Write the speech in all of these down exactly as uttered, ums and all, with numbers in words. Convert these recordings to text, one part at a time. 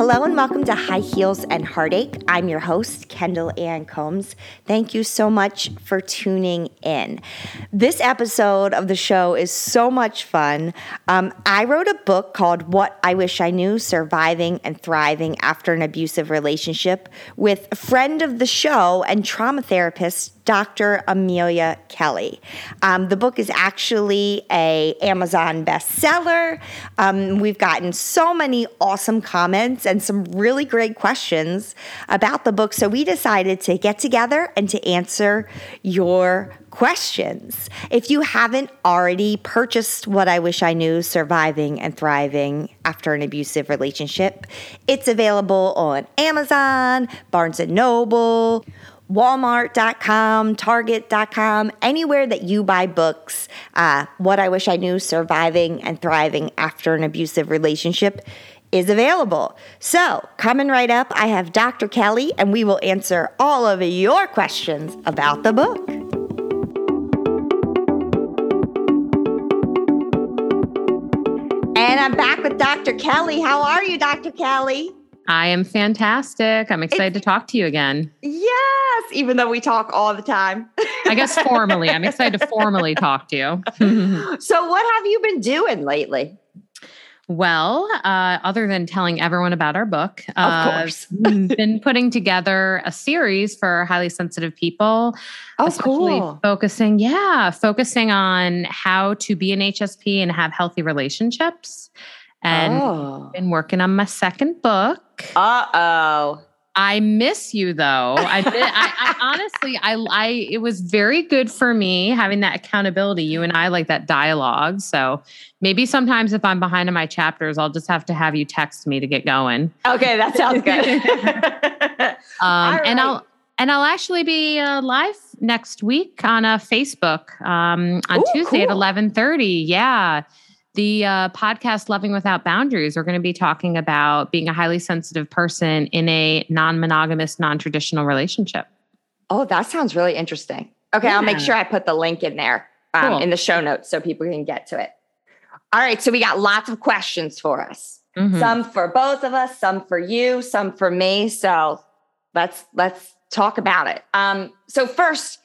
Hello and welcome to High Heels and Heartache. I'm your host, Kendall Ann Combs. Thank you so much for tuning in. This episode of the show is so much fun. Um, I wrote a book called What I Wish I Knew: Surviving and Thriving After an Abusive Relationship with a friend of the show and trauma therapist, Doctor Amelia Kelly. Um, the book is actually an Amazon bestseller. Um, we've gotten so many awesome comments and some really great questions about the book, so we decided to get together and to answer your questions. If you haven't already purchased What I Wish I Knew: Surviving and Thriving After an Abusive Relationship, it's available on Amazon, Barnes and Noble, Walmart dot com, Target dot com, anywhere that you buy books. Uh, What I Wish I Knew: Surviving and Thriving After an Abusive Relationship is available. So coming right up, I have Doctor Kelly, and we will answer all of your questions about the book. And I'm back with Doctor Kelly. How are you, Doctor Kelly? I am fantastic. I'm excited it's, to talk to you again. Yes, even though we talk all the time. I guess formally. I'm excited to formally talk to you. So what have you been doing lately? Well, uh, other than telling everyone about our book, uh, of course, been putting together a series for highly sensitive people. Oh, especially cool. Focusing, yeah, focusing on how to be an H S P and have healthy relationships. And oh. been working on my second book. Uh-oh. I miss you, though. I, did, I, I honestly, I, I, it was very good for me having that accountability. You and I like that dialogue. So maybe sometimes if I'm behind on my chapters, I'll just have to have you text me to get going. Okay, that sounds good. um, All right. And I'll and I'll actually be uh, live next week on uh, Facebook um, on Ooh, Tuesday cool. at eleven thirty. Yeah. The uh, podcast Loving Without Boundaries, we're going to be talking about being a highly sensitive person in a non-monogamous, non-traditional relationship. Oh, that sounds really interesting. Okay, yeah. I'll make sure I put the link in there um, cool. in the show notes so people can get to it. All right, so we got lots of questions for us. Mm-hmm. Some for both of us, some for you, some for me. So let's let's talk about it. Um, so first,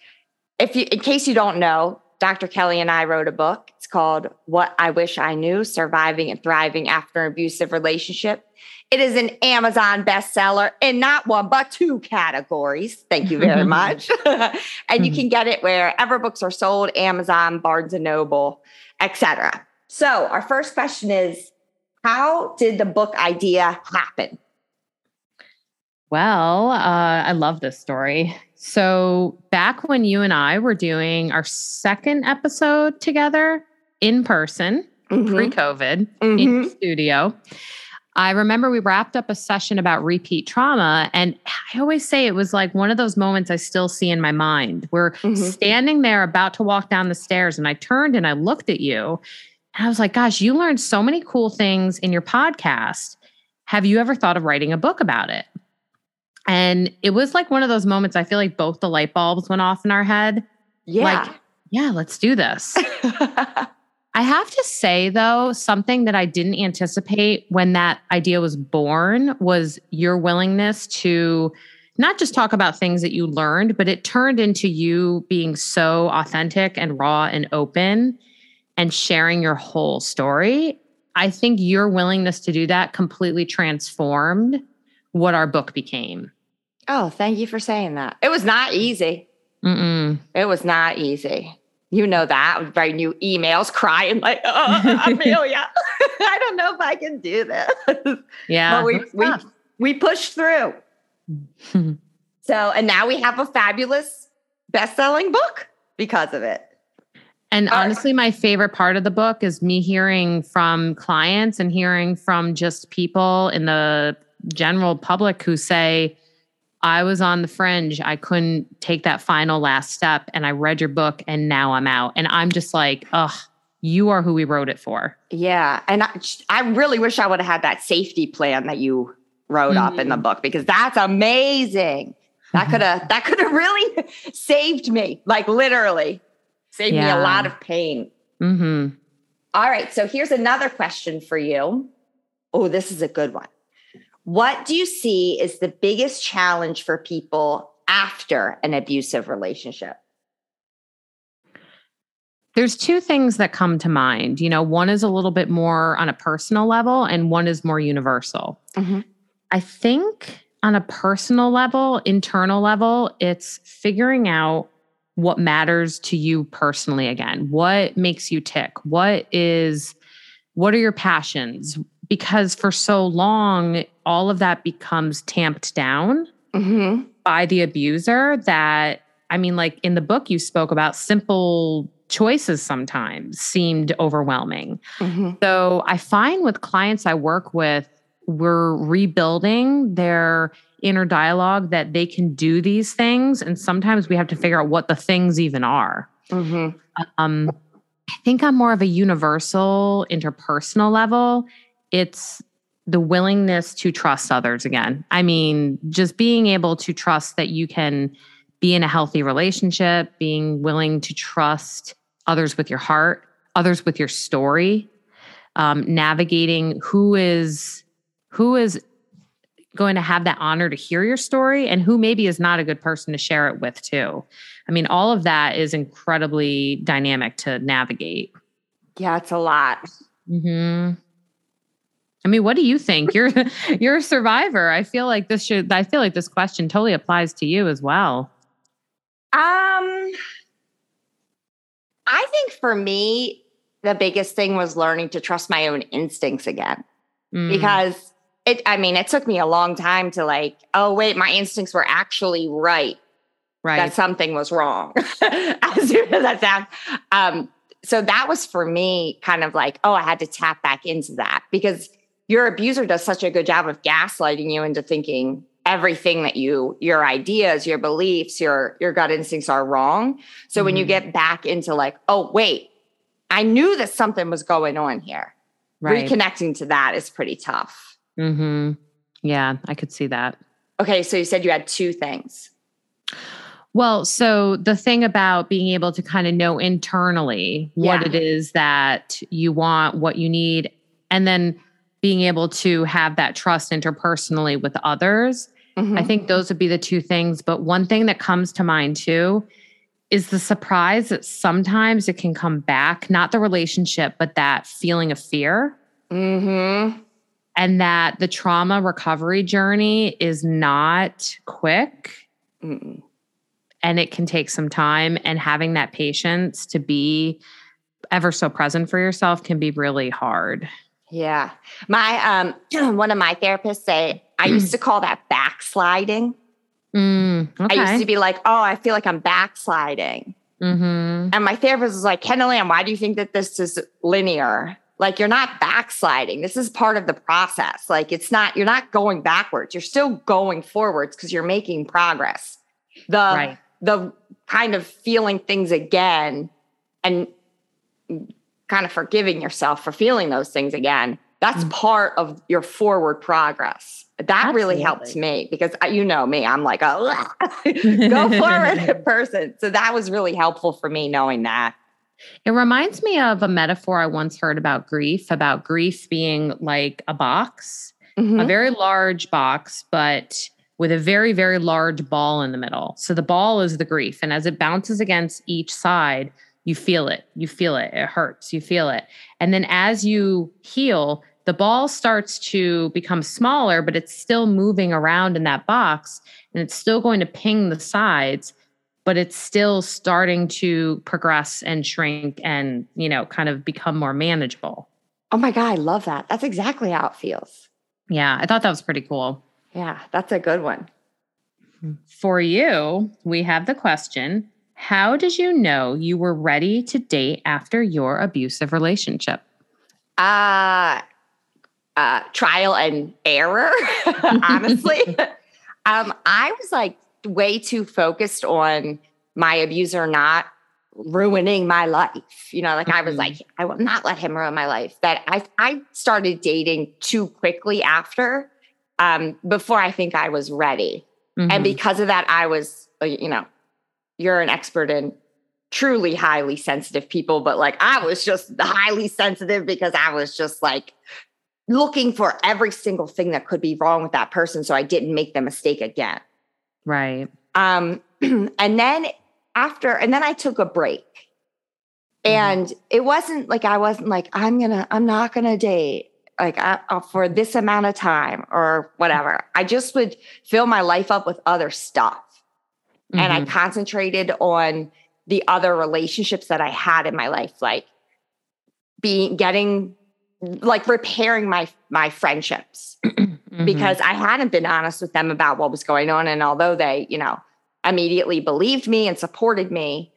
if you, in case you don't know, Doctor Kelly and I wrote a book. It's called What I Wish I Knew: Surviving and Thriving After an Abusive Relationship. It is an Amazon bestseller in not one, but two categories. Thank you very much. And you can get it wherever books are sold, Amazon, Barnes and Noble, et cetera. So our first question is, how did the book idea happen? Well, uh, I love this story. So back when you and I were doing our second episode together in person, mm-hmm. pre-COVID, mm-hmm. in the studio, I remember we wrapped up a session about repeat trauma. And I always say it was like one of those moments I still see in my mind. We're mm-hmm. standing there about to walk down the stairs, and I turned and I looked at you. And I was like, gosh, you learned so many cool things in your podcast. Have you ever thought of writing a book about it? And it was like one of those moments, I feel like both the light bulbs went off in our head. Yeah. Like, yeah, let's do this. I have to say, though, something that I didn't anticipate when that idea was born was your willingness to not just talk about things that you learned, but it turned into you being so authentic and raw and open and sharing your whole story. I think your willingness to do that completely transformed what our book became. Oh, thank you for saying that. It was not easy. Mm-mm. It was not easy. You know that. I was writing you emails crying like, oh, Amelia, I don't know if I can do this. Yeah. But we we, we pushed through. So, and now we have a fabulous best-selling book because of it. And honestly, my favorite part of the book is me hearing from clients and hearing from just people in the general public who say, I was on the fringe. I couldn't take that final last step. And I read your book and now I'm out. And I'm just like, oh, you are who we wrote it for. Yeah. And I, I really wish I would have had that safety plan that you wrote mm-hmm. up in the book, because that's amazing. That could have, that could have really saved me, like literally saved yeah. me a lot of pain. Mm-hmm. All right. So here's another question for you. Oh, this is a good one. What do you see is the biggest challenge for people after an abusive relationship? There's two things that come to mind. You know, one is a little bit more on a personal level and one is more universal. Mm-hmm. I think on a personal level, internal level, it's figuring out what matters to you personally again. What makes you tick? What is, what are your passions? Because for so long, all of that becomes tamped down mm-hmm. by the abuser that, I mean, like in the book you spoke about, simple choices sometimes seemed overwhelming. Mm-hmm. So I find with clients I work with, we're rebuilding their inner dialogue that they can do these things. And sometimes we have to figure out what the things even are. Mm-hmm. Um, I think on more of a universal, interpersonal level, it's the willingness to trust others again. I mean, just being able to trust that you can be in a healthy relationship, being willing to trust others with your heart, others with your story, um, navigating who is... who is going to have that honor to hear your story and who maybe is not a good person to share it with too. I mean, all of that is incredibly dynamic to navigate. Yeah, it's a lot. Mm-hmm. I mean, what do you think? You're you're a survivor. I feel like this should I feel like this question totally applies to you as well. Um I think for me, the biggest thing was learning to trust my own instincts again. Mm. Because It, I mean, it took me a long time to like, oh, wait, my instincts were actually right. Right. That something was wrong. As soon as that sounds. Um, so that was for me kind of like, oh, I had to tap back into that because your abuser does such a good job of gaslighting you into thinking everything that you, your ideas, your beliefs, your, your gut instincts are wrong. So mm-hmm. when you get back into like, oh, wait, I knew that something was going on here. Right. Reconnecting to that is pretty tough. Hmm. Yeah, I could see that. Okay. So you said you had two things. Well, so the thing about being able to kind of know internally yeah. what it is that you want, what you need, and then being able to have that trust interpersonally with others. Mm-hmm. I think those would be the two things. But one thing that comes to mind too is the surprise that sometimes it can come back, not the relationship, but that feeling of fear. Mm-hmm. And that the trauma recovery journey is not quick Mm-mm. and it can take some time, and having that patience to be ever so present for yourself can be really hard. Yeah. My, um, one of my therapists say, I used to call that backsliding. Mm, okay. I used to be like, oh, I feel like I'm backsliding. Mm-hmm. And my therapist was like, Kendall Ann, why do you think that this is linear? Like, you're not backsliding. This is part of the process. Like, it's not, you're not going backwards. You're still going forwards because you're making progress. The, right. the kind of feeling things again and kind of forgiving yourself for feeling those things again, that's mm-hmm. part of your forward progress. That Absolutely. Really helped me because I, you know me, I'm like, oh, go forward person. So that was really helpful for me knowing that. It reminds me of a metaphor I once heard about grief, about grief being like a box, mm-hmm. a very large box, but with a very, very large ball in the middle. So the ball is the grief. And as it bounces against each side, you feel it, you feel it, it hurts, you feel it. And then as you heal, the ball starts to become smaller, but it's still moving around in that box and it's still going to ping the sides, but it's still starting to progress and shrink and, you know, kind of become more manageable. Oh my God, I love that. That's exactly how it feels. Yeah, I thought that was pretty cool. Yeah, that's a good one. For you, we have the question, how did you know you were ready to date after your abusive relationship? Uh, uh, trial and error, honestly. um, I was like, way too focused on my abuser not ruining my life. You know, like mm-hmm. I was like, I will not let him ruin my life. That I I started dating too quickly after, um, before I think I was ready. Mm-hmm. And because of that, I was, you know, you're an expert in truly highly sensitive people, but like I was just highly sensitive because I was just like looking for every single thing that could be wrong with that person so I didn't make the mistake again. Right. Um, and then after, and then I took a break. And mm-hmm. it wasn't like, I wasn't like, I'm going to, I'm not going to date like I, uh, for this amount of time or whatever. I just would fill my life up with other stuff. Mm-hmm. And I concentrated on the other relationships that I had in my life, like being, getting, like repairing my, my friendships mm-hmm. because I hadn't been honest with them about what was going on. And although they, you know, immediately believed me and supported me,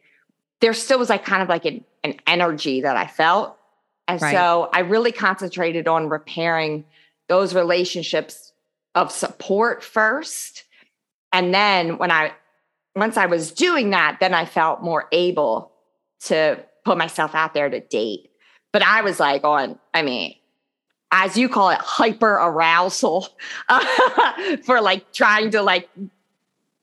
there still was like kind of like an, an energy that I felt. And right. so I really concentrated on repairing those relationships of support first. And then when I, once I was doing that, then I felt more able to put myself out there to date. But I was like on, I mean, as you call it, hyper arousal uh, for like trying to like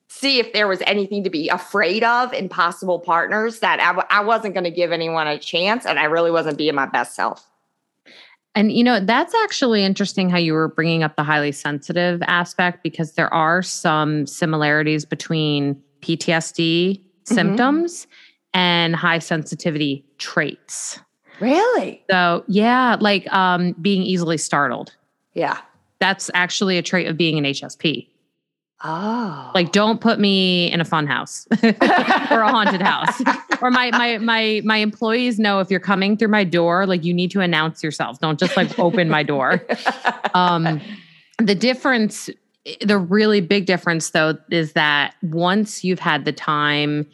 see if there was anything to be afraid of in possible partners, that I, w- I wasn't going to give anyone a chance. And I really wasn't being my best self. And, you know, that's actually interesting how you were bringing up the highly sensitive aspect, because there are some similarities between P T S D mm-hmm. symptoms and high sensitivity traits. Really? So yeah, like um, being easily startled. Yeah. That's actually a trait of being an H S P. Oh. Like, don't put me in a fun house or a haunted house. Or my my my my employees know if you're coming through my door, like you need to announce yourself. Don't just like open my door. Um, the difference, the really big difference though, is that once you've had the time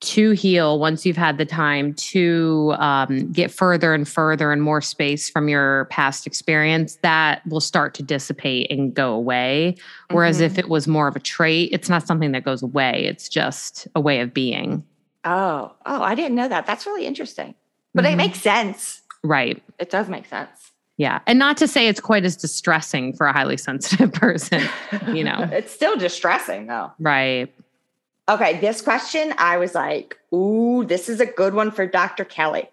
to heal, once you've had the time to um, get further and further and more space from your past experience, that will start to dissipate and go away. Whereas mm-hmm. if it was more of a trait, it's not something that goes away. It's just a way of being. Oh, oh, I didn't know that. That's really interesting. But mm-hmm. it makes sense. Right. It does make sense. Yeah. And not to say it's quite as distressing for a highly sensitive person, you know. It's still distressing though. Right. Okay, this question, I was like, ooh, this is a good one for Doctor Kelly.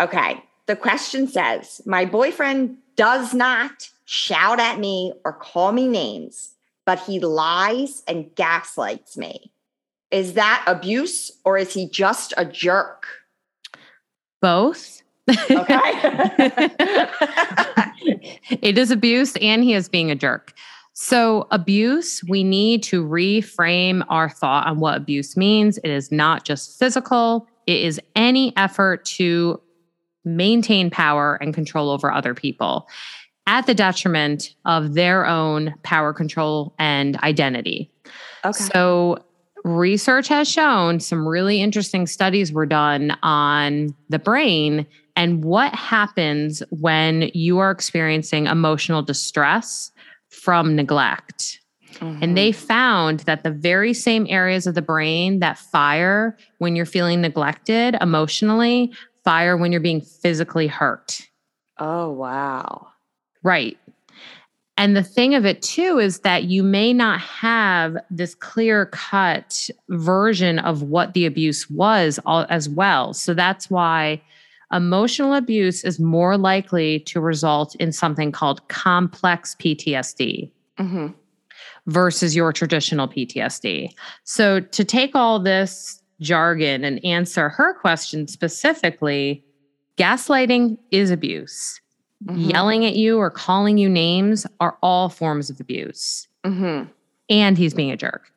Okay, the question says, my boyfriend does not shout at me or call me names, but he lies and gaslights me. Is that abuse or is he just a jerk? Both. Okay. It is abuse and he is being a jerk. So abuse, we need to reframe our thought on what abuse means. It is not just physical. It is any effort to maintain power and control over other people at the detriment of their own power, control, and identity. Okay. So research has shown, some really interesting studies were done on the brain and what happens when you are experiencing emotional distress from neglect. Mm-hmm. And they found that the very same areas of the brain that fire when you're feeling neglected emotionally, fire when you're being physically hurt. Oh, wow. Right. And the thing of it too is that you may not have this clear-cut version of what the abuse was as well. So that's why emotional abuse is more likely to result in something called complex P T S D mm-hmm. versus your traditional P T S D. So to take all this jargon and answer her question specifically, gaslighting is abuse. Mm-hmm. Yelling at you or calling you names are all forms of abuse. Mm-hmm. And he's being a jerk.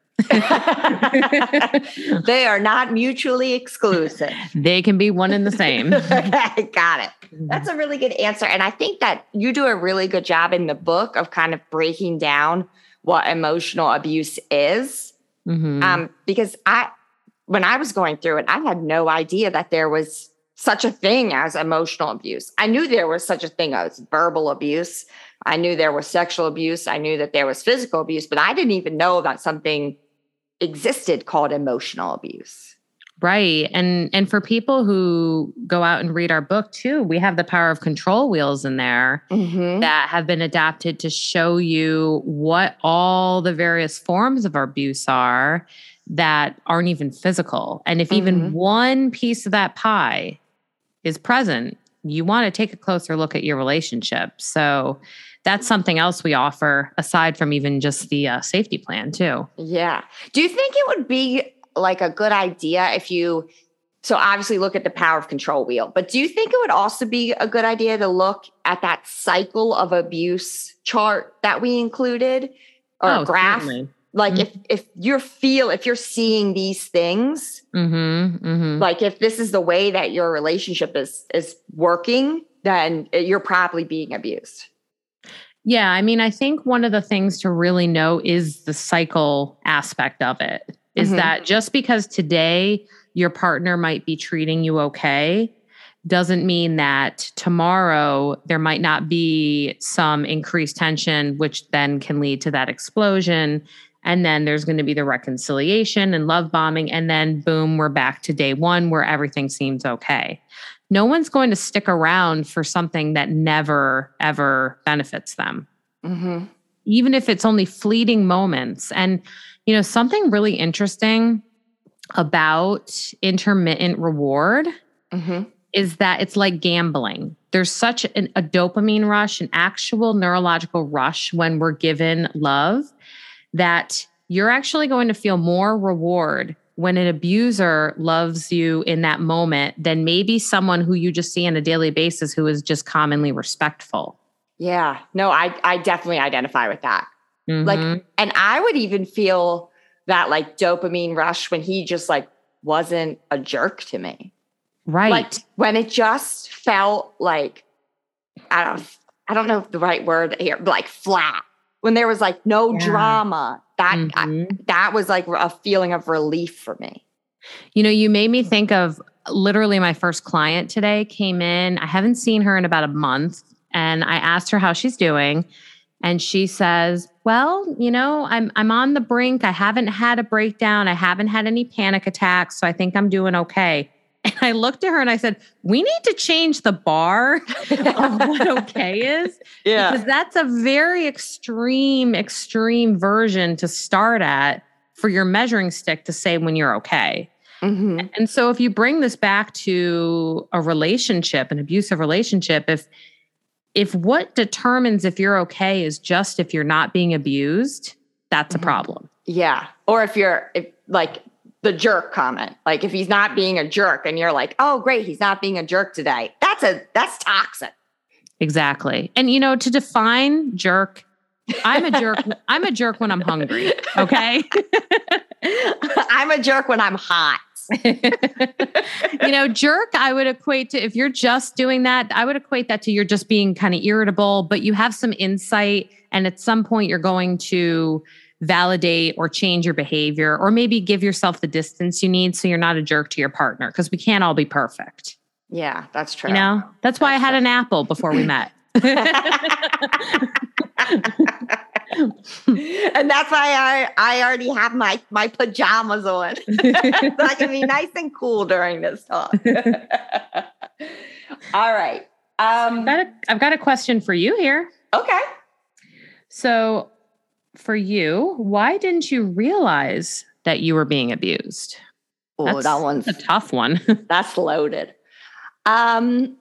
They are not mutually exclusive. They can be one and the same. Okay, got it. That's a really good answer. And I think that you do a really good job in the book of kind of breaking down what emotional abuse is. Mm-hmm. Um, because I, when I was going through it, I had no idea that there was such a thing as emotional abuse. I knew there was such a thing as verbal abuse. I knew there was sexual abuse. I knew that there was physical abuse, but I didn't even know that something existed called emotional abuse. Right. And and for people who go out and read our book too, we have the power of control wheels in there mm-hmm. that have been adapted to show you what all the various forms of abuse are that aren't even physical. And if mm-hmm. even one piece of that pie is present, you want to take a closer look at your relationship. So that's something else we offer aside from even just the uh, safety plan too. Yeah. Do you think it would be like a good idea if you, so obviously look at the power of control wheel, but do you think it would also be a good idea to look at that cycle of abuse chart that we included or oh, graph? Certainly. Like mm-hmm. if, if you're feel, if you're seeing these things, mm-hmm, mm-hmm. like if this is the way that your relationship is, is working, then you're probably being abused. Yeah. I mean, I think one of the things to really know is the cycle aspect of it is mm-hmm. that just because today your partner might be treating you okay, doesn't mean that tomorrow there might not be some increased tension, which then can lead to that explosion. And then there's going to be the reconciliation and love bombing. And then boom, we're back to day one where everything seems okay. No one's going to stick around for something that never, ever benefits them. Mm-hmm. Even if it's only fleeting moments. And, you know, something really interesting about intermittent reward mm-hmm. is that it's like gambling. There's such an, a dopamine rush, an actual neurological rush when we're given love, that you're actually going to feel more reward when an abuser loves you in that moment than maybe someone who you just see on a daily basis who is just commonly respectful. Yeah. No, I, I definitely identify with that. Mm-hmm. Like, and I would even feel that like dopamine rush when he just like wasn't a jerk to me. Right. Like when it just felt like, I don't, I don't know if the right word here, but like flat. When there was like no yeah. drama, that mm-hmm. I, that was like a feeling of relief for me. You know, you made me think of literally my first client today came in. I haven't seen her in about a month, and I asked her how she's doing, and she says, "Well, you know, I'm I'm on the brink. I haven't had a breakdown. I haven't had any panic attacks, so I think I'm doing okay." And I looked at her and I said, we need to change the bar of what okay is. Yeah. Because that's a very extreme, extreme version to start at for your measuring stick to say when you're okay. Mm-hmm. And so if you bring this back to a relationship, an abusive relationship, if if what determines if you're okay is just if you're not being abused, that's mm-hmm. a problem. Yeah. Or if you're if, like... the jerk comment. Like if he's not being a jerk and you're like, oh, great, he's not being a jerk today. That's a, that's toxic. Exactly. And you know, to define jerk, I'm a jerk. I'm a jerk when I'm hungry. Okay. I'm a jerk when I'm hot. You know, jerk, I would equate to, if you're just doing that, I would equate that to you're just being kind of irritable, but you have some insight. And at some point you're going to validate or change your behavior, or maybe give yourself the distance you need so you're not a jerk to your partner, because we can't all be perfect. Yeah, that's true. You know, that's why that's I had true. an apple before we met. And that's why I, I already have my, my pajamas on. So I can be nice and cool during this talk. All right. Um, I've got a, I've got a question for you here. Okay. So, for you, why didn't you realize that you were being abused? Oh, that one's a tough one. That's loaded. Um,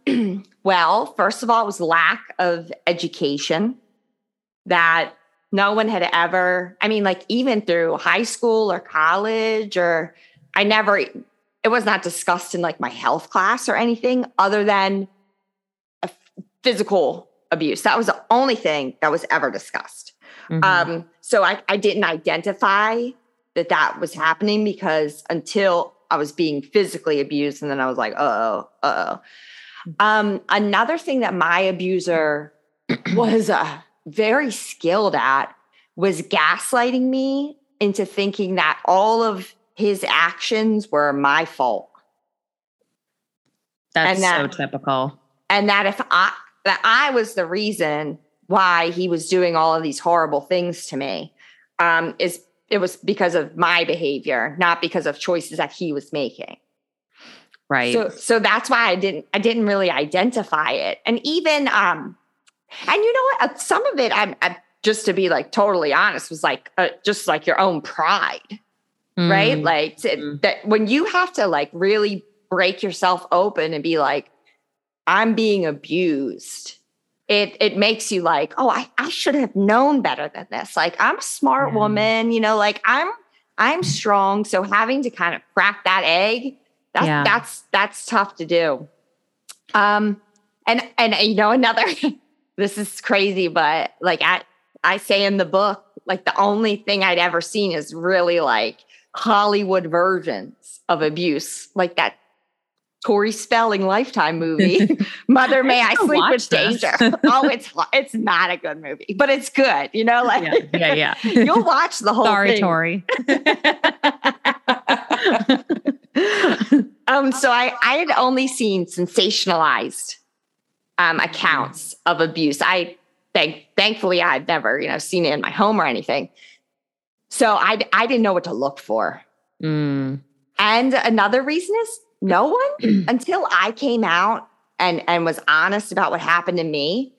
well, first of all, it was lack of education that no one had ever, I mean, like even through high school or college, or I never, it was not discussed in like my health class or anything other than a physical abuse. That was the only thing that was ever discussed. Mm-hmm. Um, so I, I didn't identify that that was happening because until I was being physically abused, and then I was like, uh-oh, uh-oh. Um, another thing that my abuser was uh, very skilled at was gaslighting me into thinking that all of his actions were my fault. That's that, so typical. And that if I, that I was the reason why he was doing all of these horrible things to me, um, is it was because of my behavior, not because of choices that he was making. Right. So, so that's why I didn't, I didn't really identify it. And even, um, and you know what, some of it, I'm, I'm just to be like totally honest, was like, uh, just like your own pride, mm. right? Like to, mm. that when you have to like really break yourself open and be like, I'm being abused, it it makes you like, oh, I, I should have known better than this. Like, I'm a smart yeah. woman, you know, like I'm I'm strong. So having to kind of crack that egg, that's yeah. that's that's tough to do. Um, and and you know, another this is crazy, but like I I say in the book, like the only thing I'd ever seen is really like Hollywood versions of abuse, like that Tori Spelling Lifetime movie, Mother May I, I Sleep with this. Danger. Oh, it's it's not a good movie, but it's good. You know, like yeah, yeah. yeah. You'll watch the whole Sorry, thing. Sorry, Tori. um, so I I had only seen sensationalized um, accounts of abuse. I thank thankfully I'd never you know seen it in my home or anything. So I I didn't know what to look for. Mm. And another reason is, no one, until I came out and, and was honest about what happened to me,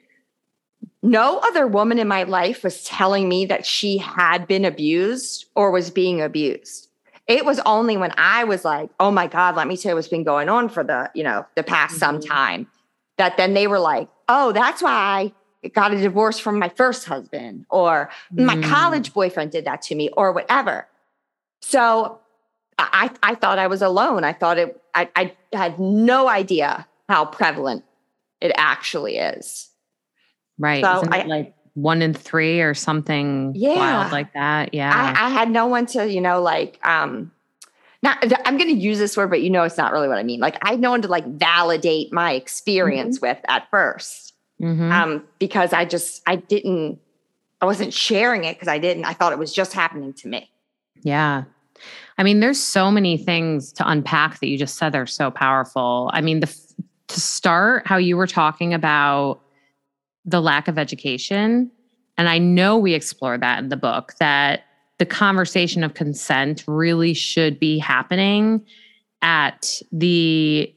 no other woman in my life was telling me that she had been abused or was being abused. It was only when I was like, oh my God, let me tell you what's been going on for the, you know, the past mm-hmm. some time, that then they were like, oh, that's why I got a divorce from my first husband, or mm. my college boyfriend did that to me, or whatever. So I, I thought I was alone. I thought it, I, I had no idea how prevalent it actually is. Right. So Isn't I, it like one in three or something yeah, wild like that. Yeah. I, I had no one to, you know, like, um, not, I'm going to use this word, but you know, it's not really what I mean. Like, I had no one to like validate my experience mm-hmm. with at first. Mm-hmm. Um, because I just, I didn't, I wasn't sharing it because I didn't, I thought it was just happening to me. Yeah. I mean, there's so many things to unpack that you just said. They're so powerful. I mean, the, to start, how you were talking about the lack of education. And I know we explore that in the book, that the conversation of consent really should be happening at the,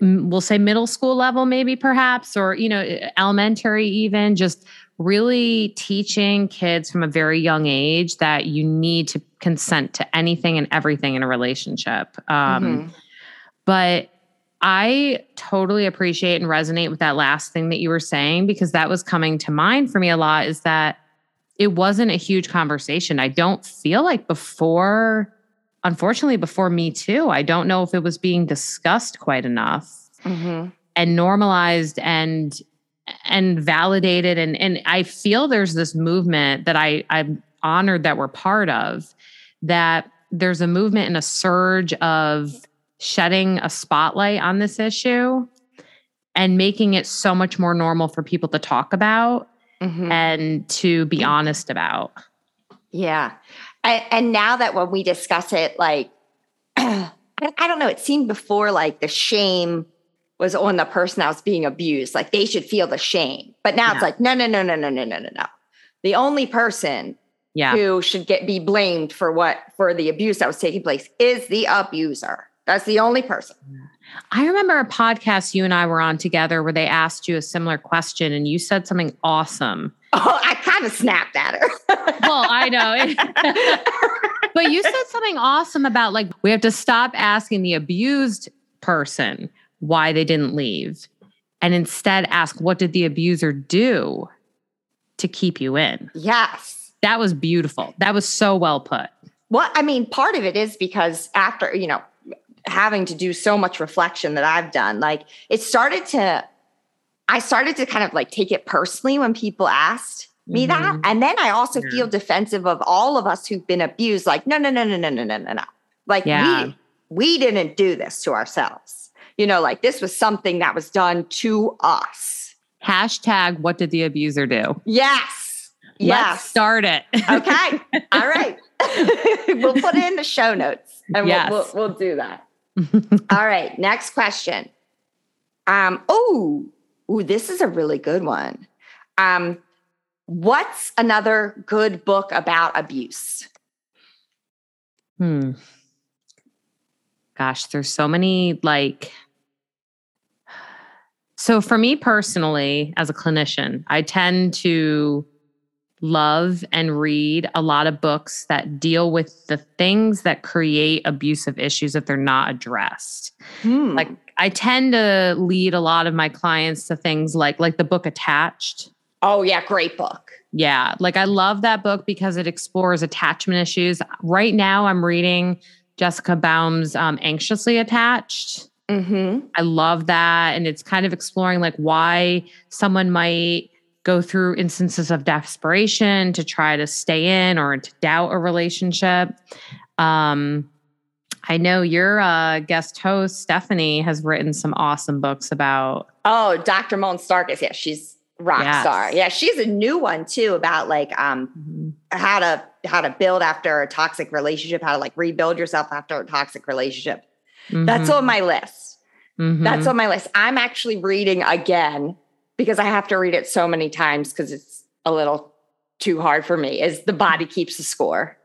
we'll say middle school level, maybe perhaps, or, you know, elementary even, just really teaching kids from a very young age that you need to consent to anything and everything in a relationship. Um, mm-hmm. But I totally appreciate and resonate with that last thing that you were saying, because that was coming to mind for me a lot, is that it wasn't a huge conversation. I don't feel like before, unfortunately, before Me Too, I don't know if it was being discussed quite enough mm-hmm. and normalized and and validated. And, and I feel there's this movement that I, I'm honored that we're part of, that there's a movement and a surge of shedding a spotlight on this issue and making it so much more normal for people to talk about mm-hmm. and to be honest about. Yeah. I, and now that when we discuss it, like, I, I don't know, it seemed before like the shame was on the person that was being abused. Like, they should feel the shame. But now yeah. it's like, no, no, no, no, no, no, no, no, no. The only person yeah. who should get be blamed for what, for the abuse that was taking place is the abuser. That's the only person. I remember a podcast you and I were on together where they asked you a similar question and you said something awesome. Oh, I kind of snapped at her. Well, I know. But you said something awesome about, like, we have to stop asking the abused person why they didn't leave, and instead ask, what did the abuser do to keep you in? Yes. That was beautiful. That was so well put. Well, I mean, part of it is because after, you know, having to do so much reflection that I've done, like, it started to, I started to kind of like take it personally when people asked me mm-hmm. that. And then I also yeah. feel defensive of all of us who've been abused. Like, no, no, no, no, no, no, no, no, no. Like yeah. we, we didn't do this to ourselves. You know, like, this was something that was done to us. Hashtag, what did the abuser do? Yes. Yes. Let's start it. Okay. All right. We'll put it in the show notes and yes. we'll, we'll, we'll do that. All right. Next question. Um, oh, ooh, this is a really good one. Um, what's another good book about abuse? Hmm. Gosh, there's so many, like, so for me personally, as a clinician, I tend to love and read a lot of books that deal with the things that create abusive issues if they're not addressed. Hmm. Like I tend to lead a lot of my clients to things like, like the book Attached. Oh yeah. Great book. Yeah. Like I love that book because it explores attachment issues. Right now I'm reading Jessica Baum's um, Anxiously Attached. Mm-hmm. I love that. And it's kind of exploring like why someone might go through instances of desperation to try to stay in or to doubt a relationship. Um, I know your uh, guest host, Stephanie, has written some awesome books about... Oh, Doctor Mone Stark is, yeah, she's rock yes. star. Yeah, she's a new one too about like um, mm-hmm. how to how to build after a toxic relationship, how to like rebuild yourself after a toxic relationship. Mm-hmm. That's on my list. Mm-hmm. That's on my list. I'm actually reading again because I have to read it so many times because it's a little too hard for me, is The Body Keeps the Score.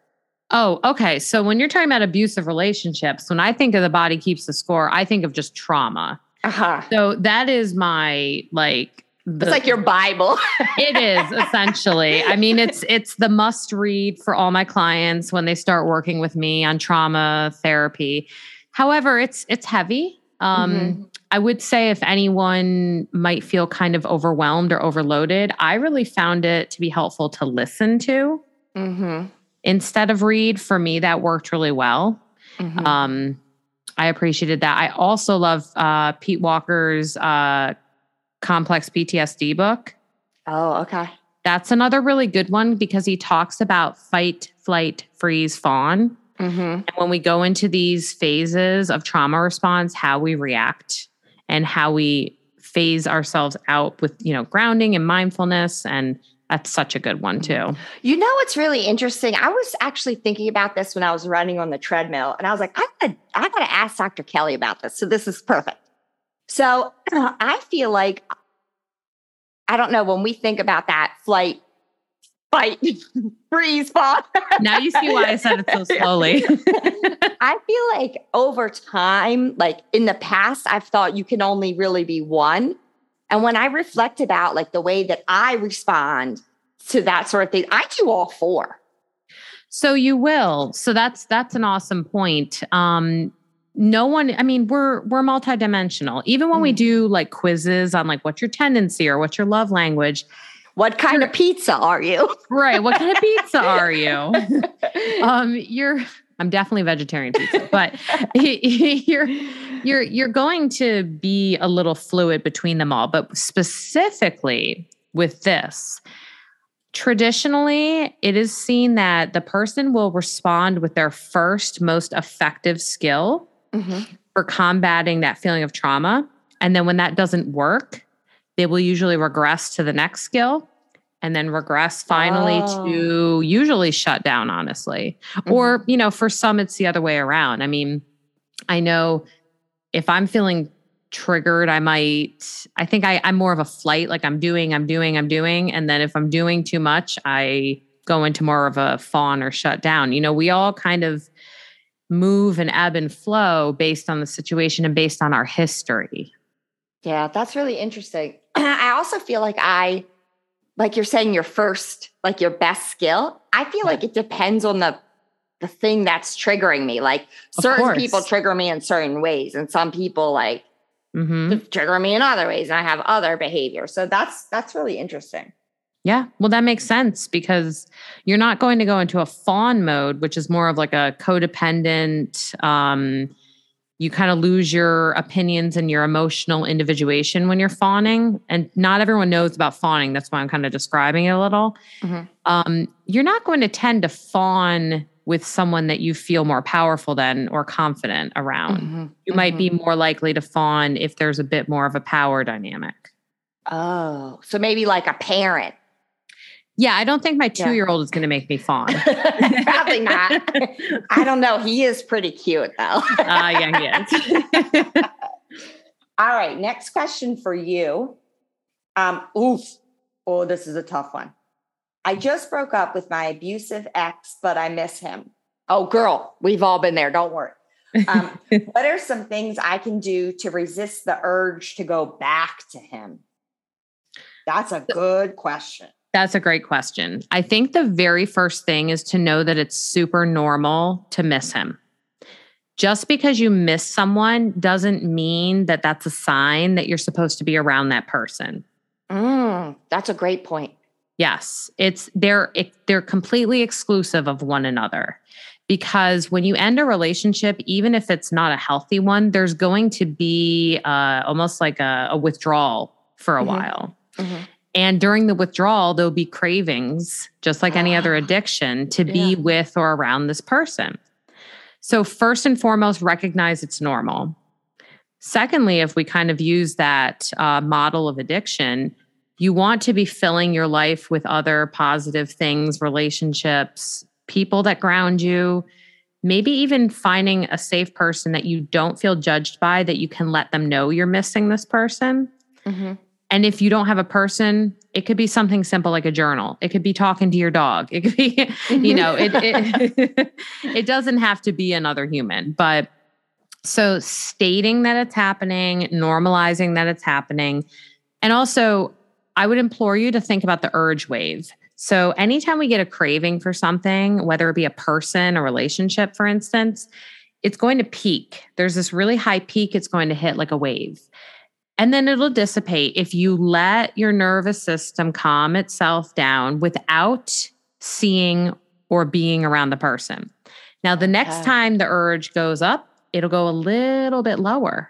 Oh, okay. So when you're talking about abusive relationships, when I think of The Body Keeps the Score, I think of just trauma. Uh-huh. So that is my, like... The, it's like your Bible. It is, essentially. I mean, it's it's the must-read for all my clients when they start working with me on trauma therapy. However, it's it's heavy. Um mm-hmm. I would say if anyone might feel kind of overwhelmed or overloaded, I really found it to be helpful to listen to mm-hmm. instead of read. For me, that worked really well. Mm-hmm. Um, I appreciated that. I also love uh, Pete Walker's uh, complex P T S D book. Oh, okay. That's another really good one because he talks about fight, flight, freeze, fawn. Mm-hmm. And when we go into these phases of trauma response, how we react and how we phase ourselves out with, you know, grounding and mindfulness. And that's such a good one too. You know, it's really interesting. I was actually thinking about this when I was running on the treadmill and I was like, I gotta, I gotta ask Doctor Kelly about this. So this is perfect. So I feel like, I don't know, when we think about that flight, fight, freeze, fall. Now you see why I said it so slowly. I feel like over time, like in the past, I've thought you can only really be one. And when I reflect about like the way that I respond to that sort of thing, I do all four. So you will. So that's, that's an awesome point. Um, no one, I mean, we're, we're multidimensional. Even when mm. we do like quizzes on like, what's your tendency or what's your love language? What kind you're, of pizza are you? Right. What kind of pizza are you? Um, you're, I'm definitely vegetarian pizza, but you're, you're, you're going to be a little fluid between them all. But specifically with this, traditionally, it is seen that the person will respond with their first, most effective skill mm-hmm. for combating that feeling of trauma. And then when that doesn't work, they will usually regress to the next skill and then regress finally oh. to usually shut down, honestly. Mm-hmm. Or, you know, for some, it's the other way around. I mean, I know if I'm feeling triggered, I might, I think I, I'm more of a flight, like I'm doing, I'm doing, I'm doing. And then if I'm doing too much, I go into more of a fawn or shut down. You know, we all kind of move and ebb and flow based on the situation and based on our history. Yeah, that's really interesting. I also feel like I, like you're saying your first, like your best skill, I feel yeah. like it depends on the the thing that's triggering me. Like certain people trigger me in certain ways and some people like mm-hmm. trigger me in other ways and I have other behavior. So that's, that's really interesting. Yeah, well, that makes sense because you're not going to go into a fawn mode, which is more of like a codependent, um, you kind of lose your opinions and your emotional individuation when you're fawning. And not everyone knows about fawning. That's why I'm kind of describing it a little. Mm-hmm. Um, you're not going to tend to fawn with someone that you feel more powerful than or confident around. Mm-hmm. You mm-hmm. might be more likely to fawn if there's a bit more of a power dynamic. Oh, so maybe like a parent. Yeah, I don't think my two-year-old yeah. is going to make me fawn. Probably not. I don't know. He is pretty cute, though. Oh, uh, yeah, he is. All right, next question for you. Um, oof. Oh, this is a tough one. I just broke up with my abusive ex, but I miss him. Oh, girl, we've all been there. Don't worry. Um, what are some things I can do to resist the urge to go back to him? That's a good question. That's a great question. I think the very first thing is to know that it's super normal to miss him. Just because you miss someone doesn't mean that that's a sign that you're supposed to be around that person. Mm, that's a great point. Yes, it's they're it, they're completely exclusive of one another. Because when you end a relationship, even if it's not a healthy one, there's going to be uh, almost like a, a withdrawal for a mm-hmm. while. Mm-hmm. And during the withdrawal, there'll be cravings, just like any other addiction, to be yeah. with or around this person. So first and foremost, recognize it's normal. Secondly, if we kind of use that uh, model of addiction, you want to be filling your life with other positive things, relationships, people that ground you, maybe even finding a safe person that you don't feel judged by, that you can let them know you're missing this person. Mm-hmm. And if you don't have a person, it could be something simple like a journal. It could be talking to your dog. It could be, you know, it it, it doesn't have to be another human. But so stating that it's happening, normalizing that it's happening. And also, I would implore you to think about the urge wave. So anytime we get a craving for something, whether it be a person, a relationship, for instance, it's going to peak. There's this really high peak. It's going to hit like a wave. And then it'll dissipate. If you let your nervous system calm itself down without seeing or being around the person. Now, the next okay. time the urge goes up, it'll go a little bit lower.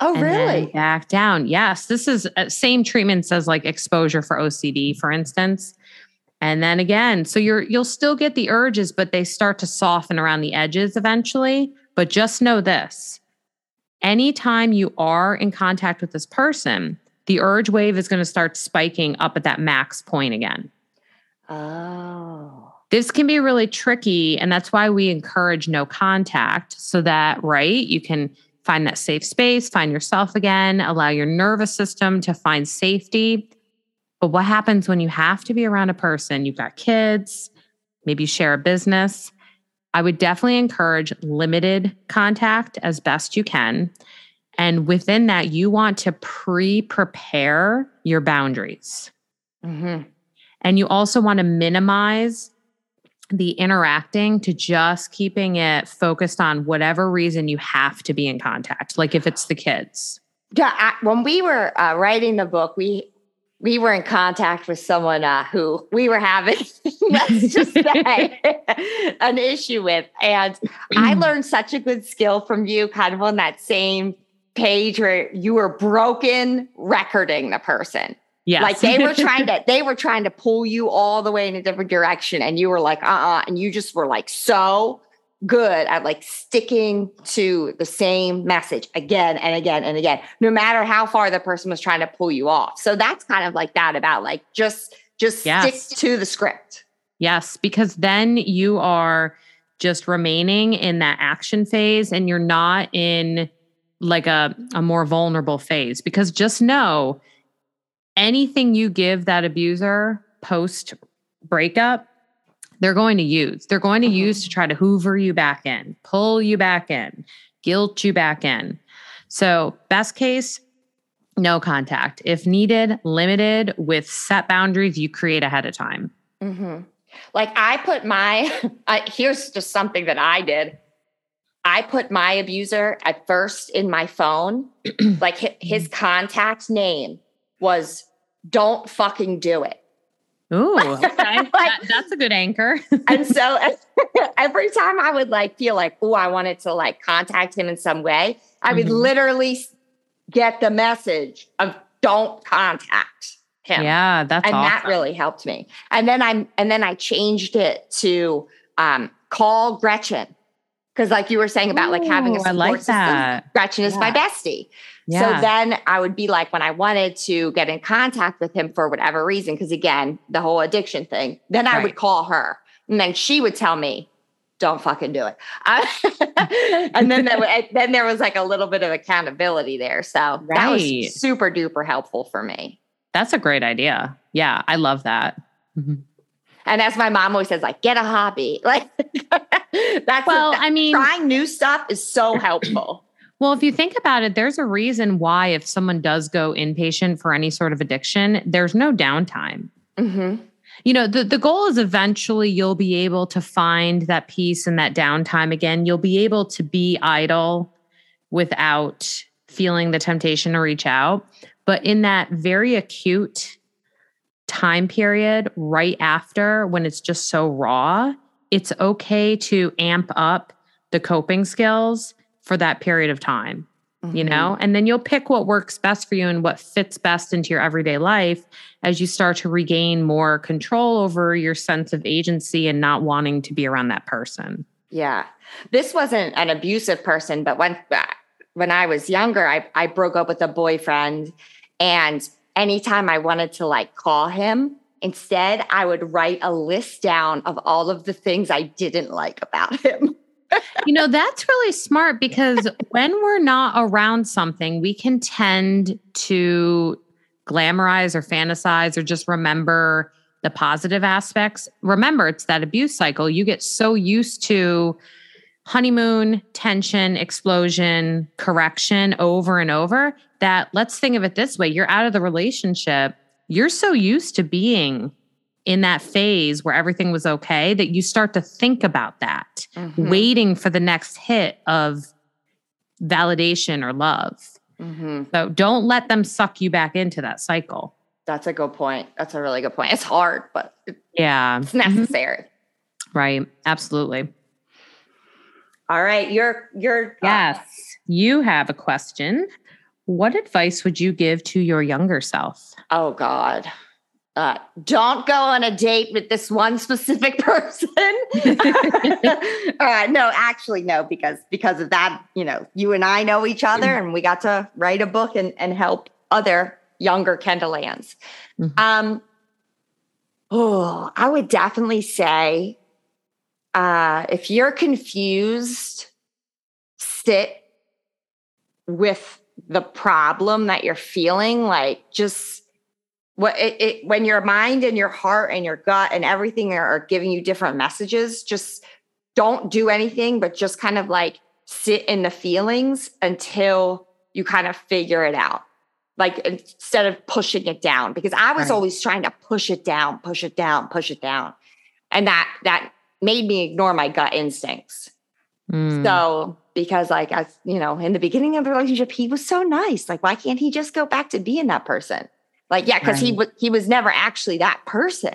Oh, and really? Then back down. Yes. This is uh, same treatments as like exposure for O C D, for instance. And then again, so you're, you'll still get the urges, but they start to soften around the edges eventually. But just know this, anytime you are in contact with this person, the urge wave is going to start spiking up at that max point again. Oh. This can be really tricky. And that's why we encourage no contact so that, right, you can find that safe space, find yourself again, allow your nervous system to find safety. But what happens when you have to be around a person? You've got kids, maybe you share a business. I would definitely encourage limited contact as best you can. And within that, you want to pre-prepare your boundaries. Mm-hmm. And you also want to minimize the interacting to just keeping it focused on whatever reason you have to be in contact. Like if it's the kids. Yeah, I, when we were uh, writing the book, we... We were in contact with someone uh, who we were having, let's just say, an issue with. And I learned such a good skill from you, kind of on that same page where you were broken recording the person. Yes. Like they were trying to, they were trying to pull you all the way in a different direction. And you were like, uh-uh. And you just were like so good at like sticking to the same message again and again and again, no matter how far the person was trying to pull you off. So that's kind of like that about like, just, just yes. stick to the script. Yes. Because then you are just remaining in that action phase and you're not in like a, a more vulnerable phase, because just know anything you give that abuser post breakup, They're going to use. They're going to use to try to hoover you back in, pull you back in, guilt you back in. So best case, no contact. If needed, limited with set boundaries you create ahead of time. Mm-hmm. Like I put my, uh, here's just something that I did. I put my abuser at first in my phone. Like his contact name was Don't Fucking Do It. Ooh, okay. like, that, that's a good anchor. And so every time I would like feel like, oh, I wanted to like contact him in some way, I would mm-hmm. literally get the message of don't contact him. Yeah, that's and awesome. That really helped me. And then I'm and then I changed it to um, call Gretchen, because like you were saying about Ooh, like having a support I like system, that. Gretchen is yeah. my bestie. Yeah. So then I would be like, when I wanted to get in contact with him for whatever reason, because again, the whole addiction thing, then I right. would call her and then she would tell me, don't fucking do it. I, and then, that, then there was like a little bit of accountability there. So right. that was super duper helpful for me. That's a great idea. Yeah. I love that. Mm-hmm. And as my mom always says, like, get a hobby. Like that's, well, that, I mean, trying new stuff is so helpful. Well, if you think about it, there's a reason why if someone does go inpatient for any sort of addiction, there's no downtime. Mm-hmm. You know, the, the goal is eventually you'll be able to find that peace and that downtime again. You'll be able to be idle without feeling the temptation to reach out. But in that very acute time period right after, when it's just so raw, it's okay to amp up the coping skills for that period of time, mm-hmm. you know? And then you'll pick what works best for you and what fits best into your everyday life as you start to regain more control over your sense of agency and not wanting to be around that person. Yeah. This wasn't an abusive person, but when, when I was younger, I, I broke up with a boyfriend, and anytime I wanted to like call him, instead, I would write a list down of all of the things I didn't like about him. You know, that's really smart, because when we're not around something, we can tend to glamorize or fantasize or just remember the positive aspects. Remember, it's that abuse cycle. You get so used to honeymoon, tension, explosion, correction over and over that, let's think of it this way, you're out of the relationship. You're so used to being in that phase where everything was okay that you start to think about that, mm-hmm. waiting for the next hit of validation or love. Mm-hmm. So don't let them suck you back into that cycle. That's a good point. That's a really good point. It's hard, but yeah, it's necessary. Mm-hmm. Right. Absolutely. All right. You're, you're. Yes. You have a question. What advice would you give to your younger self? Oh, God. Uh, don't go on a date with this one specific person. uh, no, actually, no, because because of that, you know, you and I know each other, and we got to write a book and, and help other younger Kendall Anns. Mm-hmm. Um, oh, I would definitely say uh, if you're confused, sit with the problem that you're feeling, like just what it, it when your mind and your heart and your gut and everything are, are giving you different messages, just don't do anything, but just kind of like sit in the feelings until you kind of figure it out. Like instead of pushing it down, because I was right. always trying to push it down, push it down, push it down. And that, that made me ignore my gut instincts. Mm. So because like, as you know, in the beginning of the relationship, he was so nice. Like, why can't he just go back to being that person? Like, yeah, because right. he was he was never actually that person.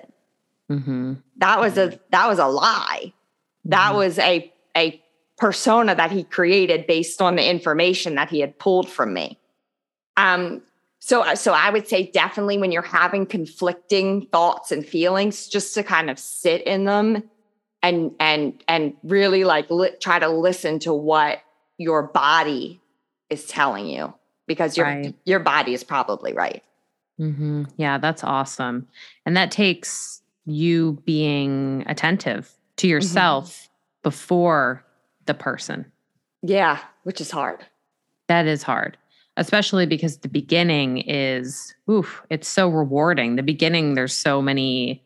Mm-hmm. That was a that was a lie. Mm-hmm. That was a a persona that he created based on the information that he had pulled from me. Um. So so I would say definitely when you're having conflicting thoughts and feelings, just to kind of sit in them. And and and really like li- try to listen to what your body is telling you, because your right. your body is probably right. Mm-hmm. Yeah, that's awesome, and that takes you being attentive to yourself mm-hmm. before the person. Yeah, which is hard. That is hard, especially because the beginning is oof. It's so rewarding. The beginning, there's so many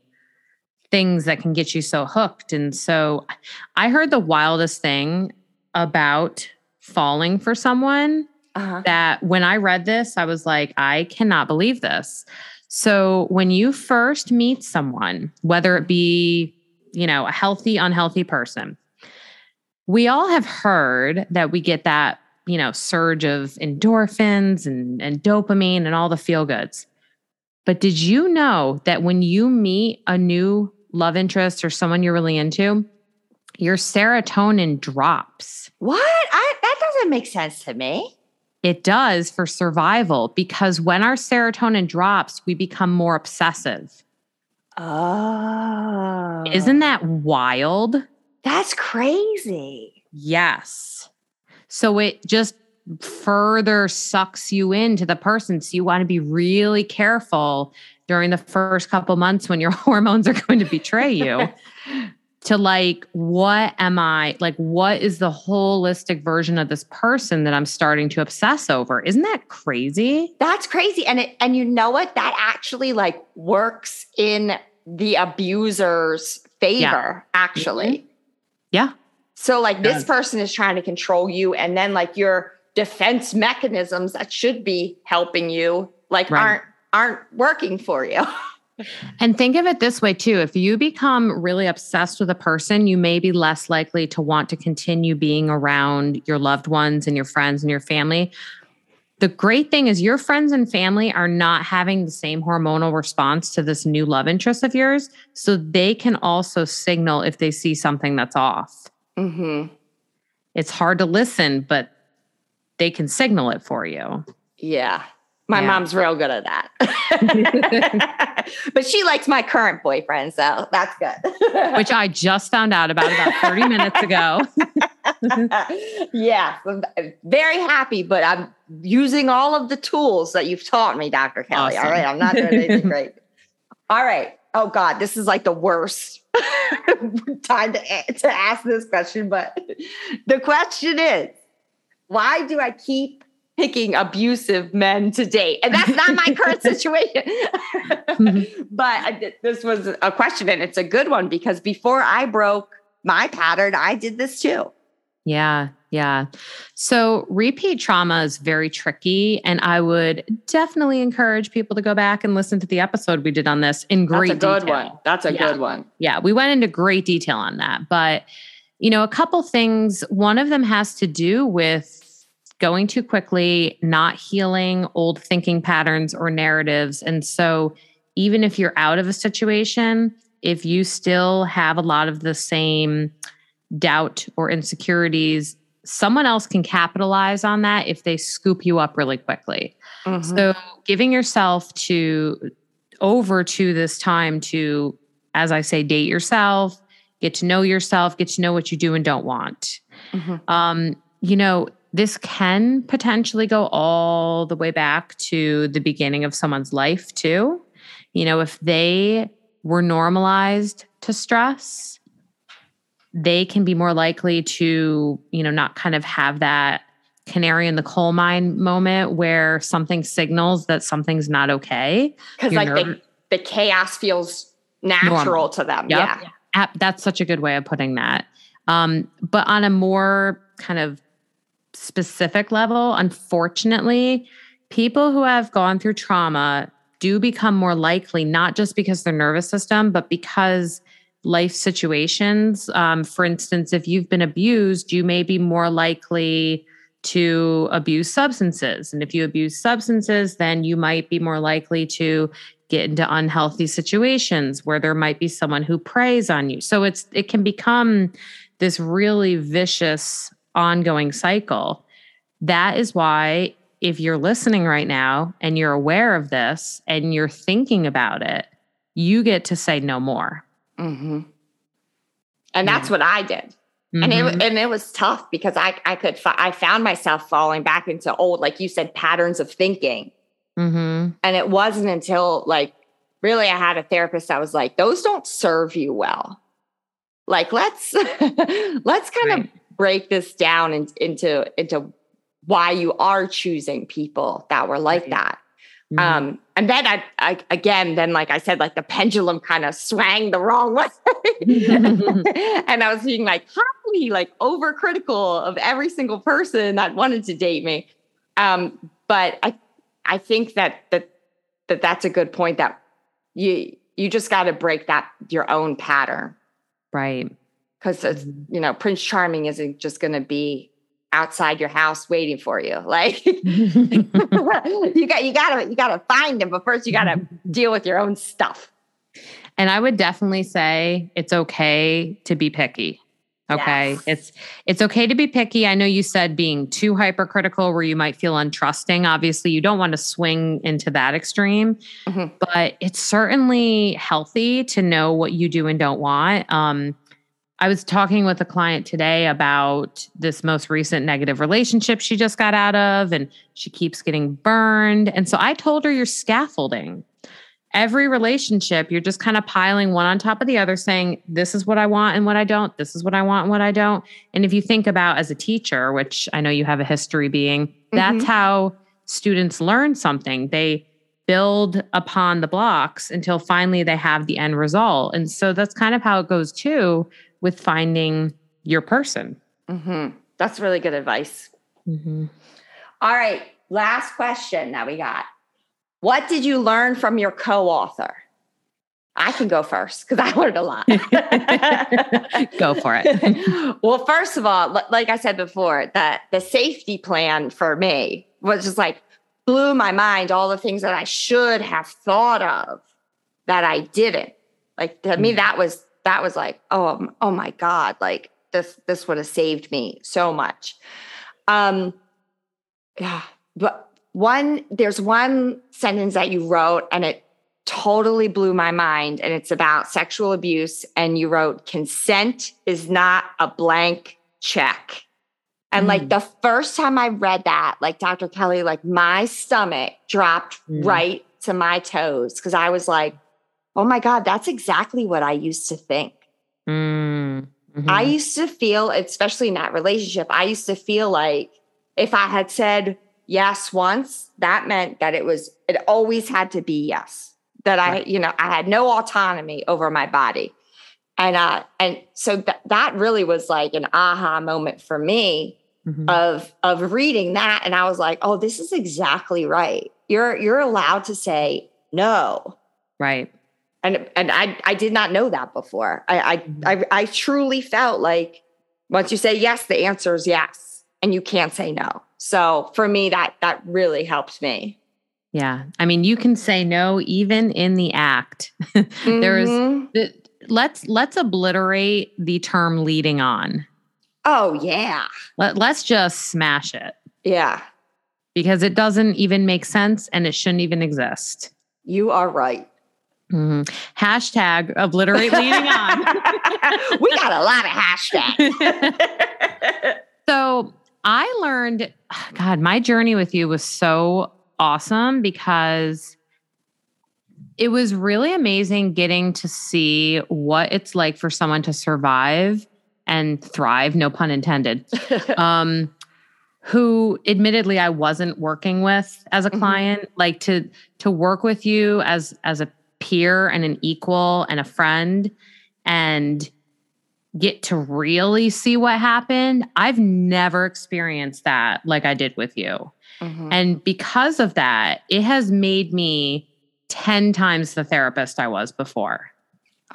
things that can get you so hooked. And so I heard the wildest thing about falling for someone uh-huh. that when I read this, I was like, I cannot believe this. So when you first meet someone, whether it be, you know, a healthy, unhealthy person, we all have heard that we get that, you know, surge of endorphins and, and dopamine and all the feel goods. But did you know that when you meet a new love interest or someone you're really into, your serotonin drops? What? I, that doesn't make sense to me. It does, for survival, because when our serotonin drops, we become more obsessive. Oh. Isn't that wild? That's crazy. Yes. So it just further sucks you into the person. So you want to be really careful during the first couple months when your hormones are going to betray you to like, what am I, like, what is the holistic version of this person that I'm starting to obsess over? Isn't that crazy? That's crazy. And it, and you know what? That actually like works in the abuser's favor, yeah. actually. Mm-hmm. Yeah. So like this person is trying to control you, and then like you're defense mechanisms that should be helping you, like right. aren't, aren't working for you. And think of it this way too. If you become really obsessed with a person, you may be less likely to want to continue being around your loved ones and your friends and your family. The great thing is your friends and family are not having the same hormonal response to this new love interest of yours. So they can also signal if they see something that's off. Mm-hmm. It's hard to listen, but they can signal it for you. Yeah. My yeah. mom's real good at that. But she likes my current boyfriend, so that's good. Which I just found out about about thirty minutes ago. Yeah, I'm very happy, but I'm using all of the tools that you've taught me, Doctor Kelly. Awesome. All right, I'm not doing anything great. All right. Oh, God, this is like the worst time to, to ask this question, but the question is, why do I keep picking abusive men to date? And that's not my current situation. Mm-hmm. But this was a question, and it's a good one, because before I broke my pattern, I did this too. Yeah, yeah. So repeat trauma is very tricky, and I would definitely encourage people to go back and listen to the episode we did on this in great detail. That's a good one. That's a good one. Yeah, we went into great detail on that. But, you know, a couple things, one of them has to do with going too quickly, not healing old thinking patterns or narratives. And so even if you're out of a situation, if you still have a lot of the same doubt or insecurities, someone else can capitalize on that if they scoop you up really quickly. Mm-hmm. So giving yourself to over to this time to, as I say, date yourself, get to know yourself, get to know what you do and don't want. Mm-hmm. Um, you know, this can potentially go all the way back to the beginning of someone's life too. You know, if they were normalized to stress, they can be more likely to, you know, not kind of have that canary in the coal mine moment where something signals that something's not okay. Because like nerve- the, the chaos feels natural normal. To them. Yep. Yeah. At, that's such a good way of putting that. Um, but on a more kind of specific level, unfortunately, people who have gone through trauma do become more likely, not just because their nervous system, but because life situations. Um, for instance, if you've been abused, you may be more likely to abuse substances. And if you abuse substances, then you might be more likely to get into unhealthy situations where there might be someone who preys on you. So it's it can become this really vicious ongoing cycle. That is why if you're listening right now and you're aware of this and you're thinking about it, you get to say no more. Mm-hmm. And that's yeah. what I did. Mm-hmm. And it and it was tough because I, I could, fi- I found myself falling back into old, like you said, patterns of thinking. Mm-hmm. And it wasn't until like, really I had a therapist that was like, those don't serve you well. Like, let's, let's kind right. of break this down in, into into why you are choosing people that were like that. Mm-hmm. Um, and then I, I again, then like I said, like the pendulum kind of swung the wrong way. And I was being like, highly like overcritical of every single person that wanted to date me. Um, but I I think that that that that's a good point, that you you just got to break that your own pattern. Right. Because, you know, Prince Charming isn't just going to be outside your house waiting for you. Like you got, you got to, you got to find him, but first you got to deal with your own stuff. And I would definitely say it's okay to be picky. Okay. Yes. It's, it's okay to be picky. I know you said being too hypercritical where you might feel untrusting. Obviously you don't want to swing into that extreme, mm-hmm. but it's certainly healthy to know what you do and don't want. Um, I was talking with a client today about this most recent negative relationship she just got out of, and she keeps getting burned. And so I told her, you're scaffolding. Every relationship, you're just kind of piling one on top of the other, saying, this is what I want and what I don't. This is what I want and what I don't. And if you think about as a teacher, which I know you have a history being, mm-hmm. that's how students learn something. They build upon the blocks until finally they have the end result. And so that's kind of how it goes too, with finding your person. Mm-hmm. That's really good advice. Mm-hmm. All right. Last question that we got. What did you learn from your co-author? I can go first because I learned a lot. Go for it. Well, first of all, like I said before, that the safety plan for me was just like blew my mind. All the things that I should have thought of that I didn't. Like to me, that was that was like, oh, oh my God, like this this would have saved me so much. Um, yeah, but one there's one sentence that you wrote and it totally blew my mind, and it's about sexual abuse, and you wrote, consent is not a blank check. And mm. like the first time I read that, like Doctor Kelly, like my stomach dropped mm. right to my toes, because I was like, oh my God, that's exactly what I used to think. Mm. Mm-hmm. I used to feel, especially in that relationship, I used to feel like if I had said yes once, that meant that it was, it always had to be yes. That I, you know, I had no autonomy over my body. And uh, and so th- that really was like an aha moment for me mm-hmm. of of reading that. And I was like, oh, this is exactly right. You're you're allowed to say no. Right. And and I I did not know that before. I I, mm-hmm. I, I truly felt like once you say yes, the answer is yes. And you can't say no. So for me, that that really helped me. Yeah. I mean, you can say no, even in the act. There is, mm-hmm. let's, let's obliterate the term leading on. Oh yeah. Let, let's just smash it. Yeah. Because it doesn't even make sense and it shouldn't even exist. You are right. Mm-hmm. Hashtag obliterate leading on. We got a lot of hashtags. So I learned, God, my journey with you was so awesome, because it was really amazing getting to see what it's like for someone to survive and thrive, no pun intended, um, who admittedly I wasn't working with as a client, mm-hmm. like to to work with you as, as a peer and an equal and a friend and get to really see what happened. I've never experienced that like I did with you. Mm-hmm. And because of that, it has made me ten times the therapist I was before.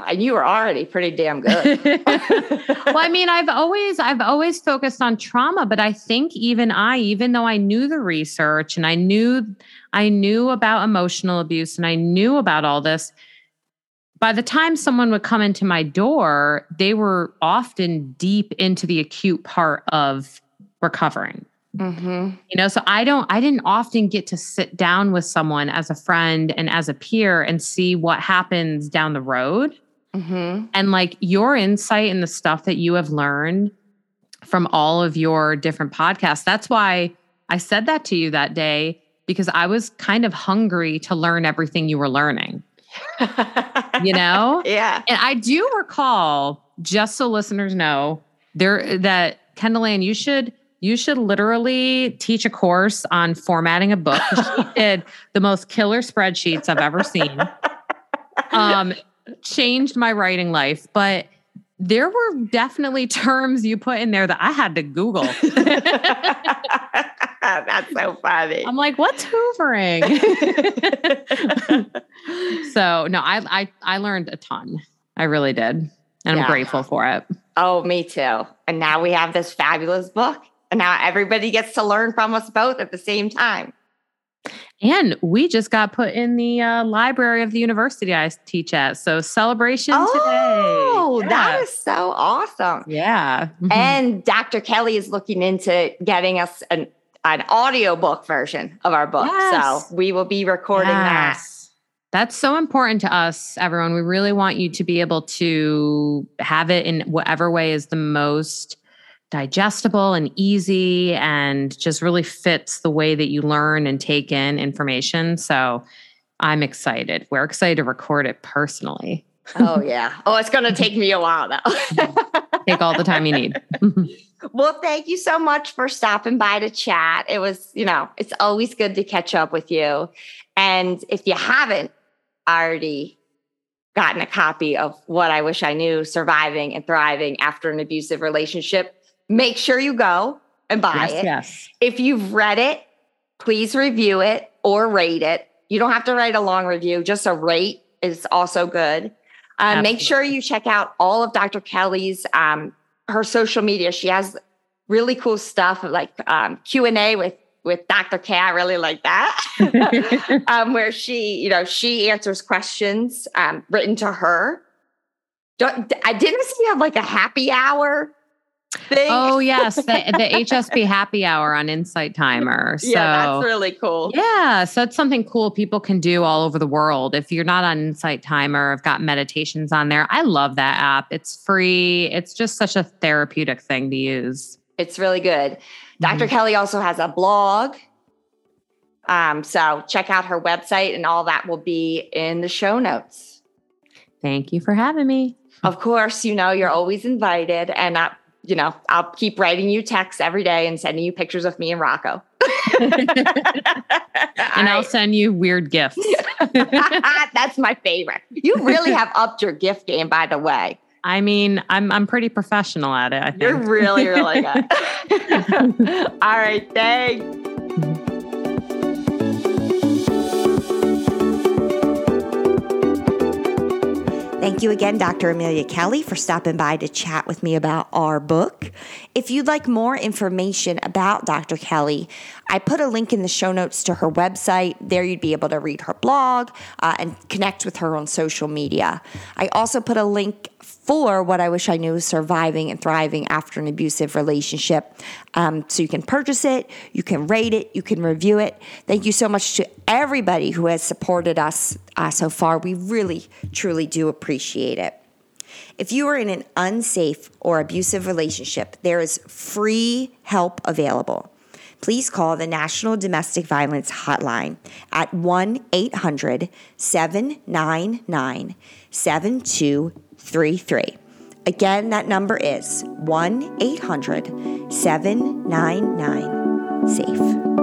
And you were already pretty damn good. Well, I mean, I've always, I've always focused on trauma, but I think even I, even though I knew the research and I knew, I knew about emotional abuse and I knew about all this, by the time someone would come into my door, they were often deep into the acute part of recovering. Mm-hmm. You know, so I don't, I didn't often get to sit down with someone as a friend and as a peer and see what happens down the road. Mm-hmm. And like your insight and the stuff that you have learned from all of your different podcasts. That's why I said that to you that day, because I was kind of hungry to learn everything you were learning, you know? Yeah. And I do recall, just so listeners know there, that Kendall Ann, you should You should literally teach a course on formatting a book. She did the most killer spreadsheets I've ever seen. Um, changed my writing life. But there were definitely terms you put in there that I had to Google. That's so funny. I'm like, what's hoovering? So, no, I, I, I learned a ton. I really did. And yeah. I'm grateful for it. Oh, me too. And now we have this fabulous book. And now everybody gets to learn from us both at the same time. And we just got put in the uh, library of the university I teach at. So celebration oh, today. Oh, yeah. That is so awesome. Yeah. And Doctor Kelly is looking into getting us an, an audiobook version of our book. Yes. So we will be recording yes. that. That's so important to us, everyone. We really want you to be able to have it in whatever way is the most digestible and easy and just really fits the way that you learn and take in information. So I'm excited. We're excited to record it personally. Oh, yeah. Oh, it's going to take me a while, though. Take all the time you need. Well, thank you so much for stopping by to chat. It was, you know, it's always good to catch up with you. And if you haven't already gotten a copy of What I Wish I Knew, Surviving and Thriving After an Abusive Relationship, make sure you go and buy yes, it. Yes. If you've read it, please review it or rate it. You don't have to write a long review, just a rate is also good. Um, make sure you check out all of Doctor Kelly's, um, her social media. She has really cool stuff like um, Q and A with with Doctor K. I really like that, um, where she, you know, she answers questions um, written to her. Don't, I didn't see you have like a happy hour thing. Oh yes, the, the H S P happy hour on Insight Timer. So, yeah, that's really cool. Yeah, so it's something cool people can do all over the world. If you're not on Insight Timer, I've got meditations on there. I love that app. It's free. It's just such a therapeutic thing to use. It's really good. Doctor Mm-hmm. Kelly also has a blog. Um, so check out her website, and all that will be in the show notes. Thank you for having me. Of course, you know, you're always invited. And, I, you know, I'll keep writing you texts every day and sending you pictures of me and Rocco. And right. I'll send you weird gifts. That's my favorite. You really have upped your gift game, by the way. I mean, I'm I'm pretty professional at it, I think. You're really, really good. All right, thanks. Thank you again, Doctor Amelia Kelly, for stopping by to chat with me about our book. If you'd like more information about Doctor Kelly, I put a link in the show notes to her website. There you'd be able to read her blog uh, and connect with her on social media. I also put a link for What I Wish I Knew: Surviving and Thriving After an Abusive Relationship. Um, so you can purchase it, you can rate it, you can review it. Thank you so much to everybody who has supported us uh, so far. We really, truly do appreciate it. If you are in an unsafe or abusive relationship, there is free help available. Please call the National Domestic Violence Hotline at one eight hundred seven nine nine seven two three three. Again, that number is one eight hundred seven nine nine SAFE.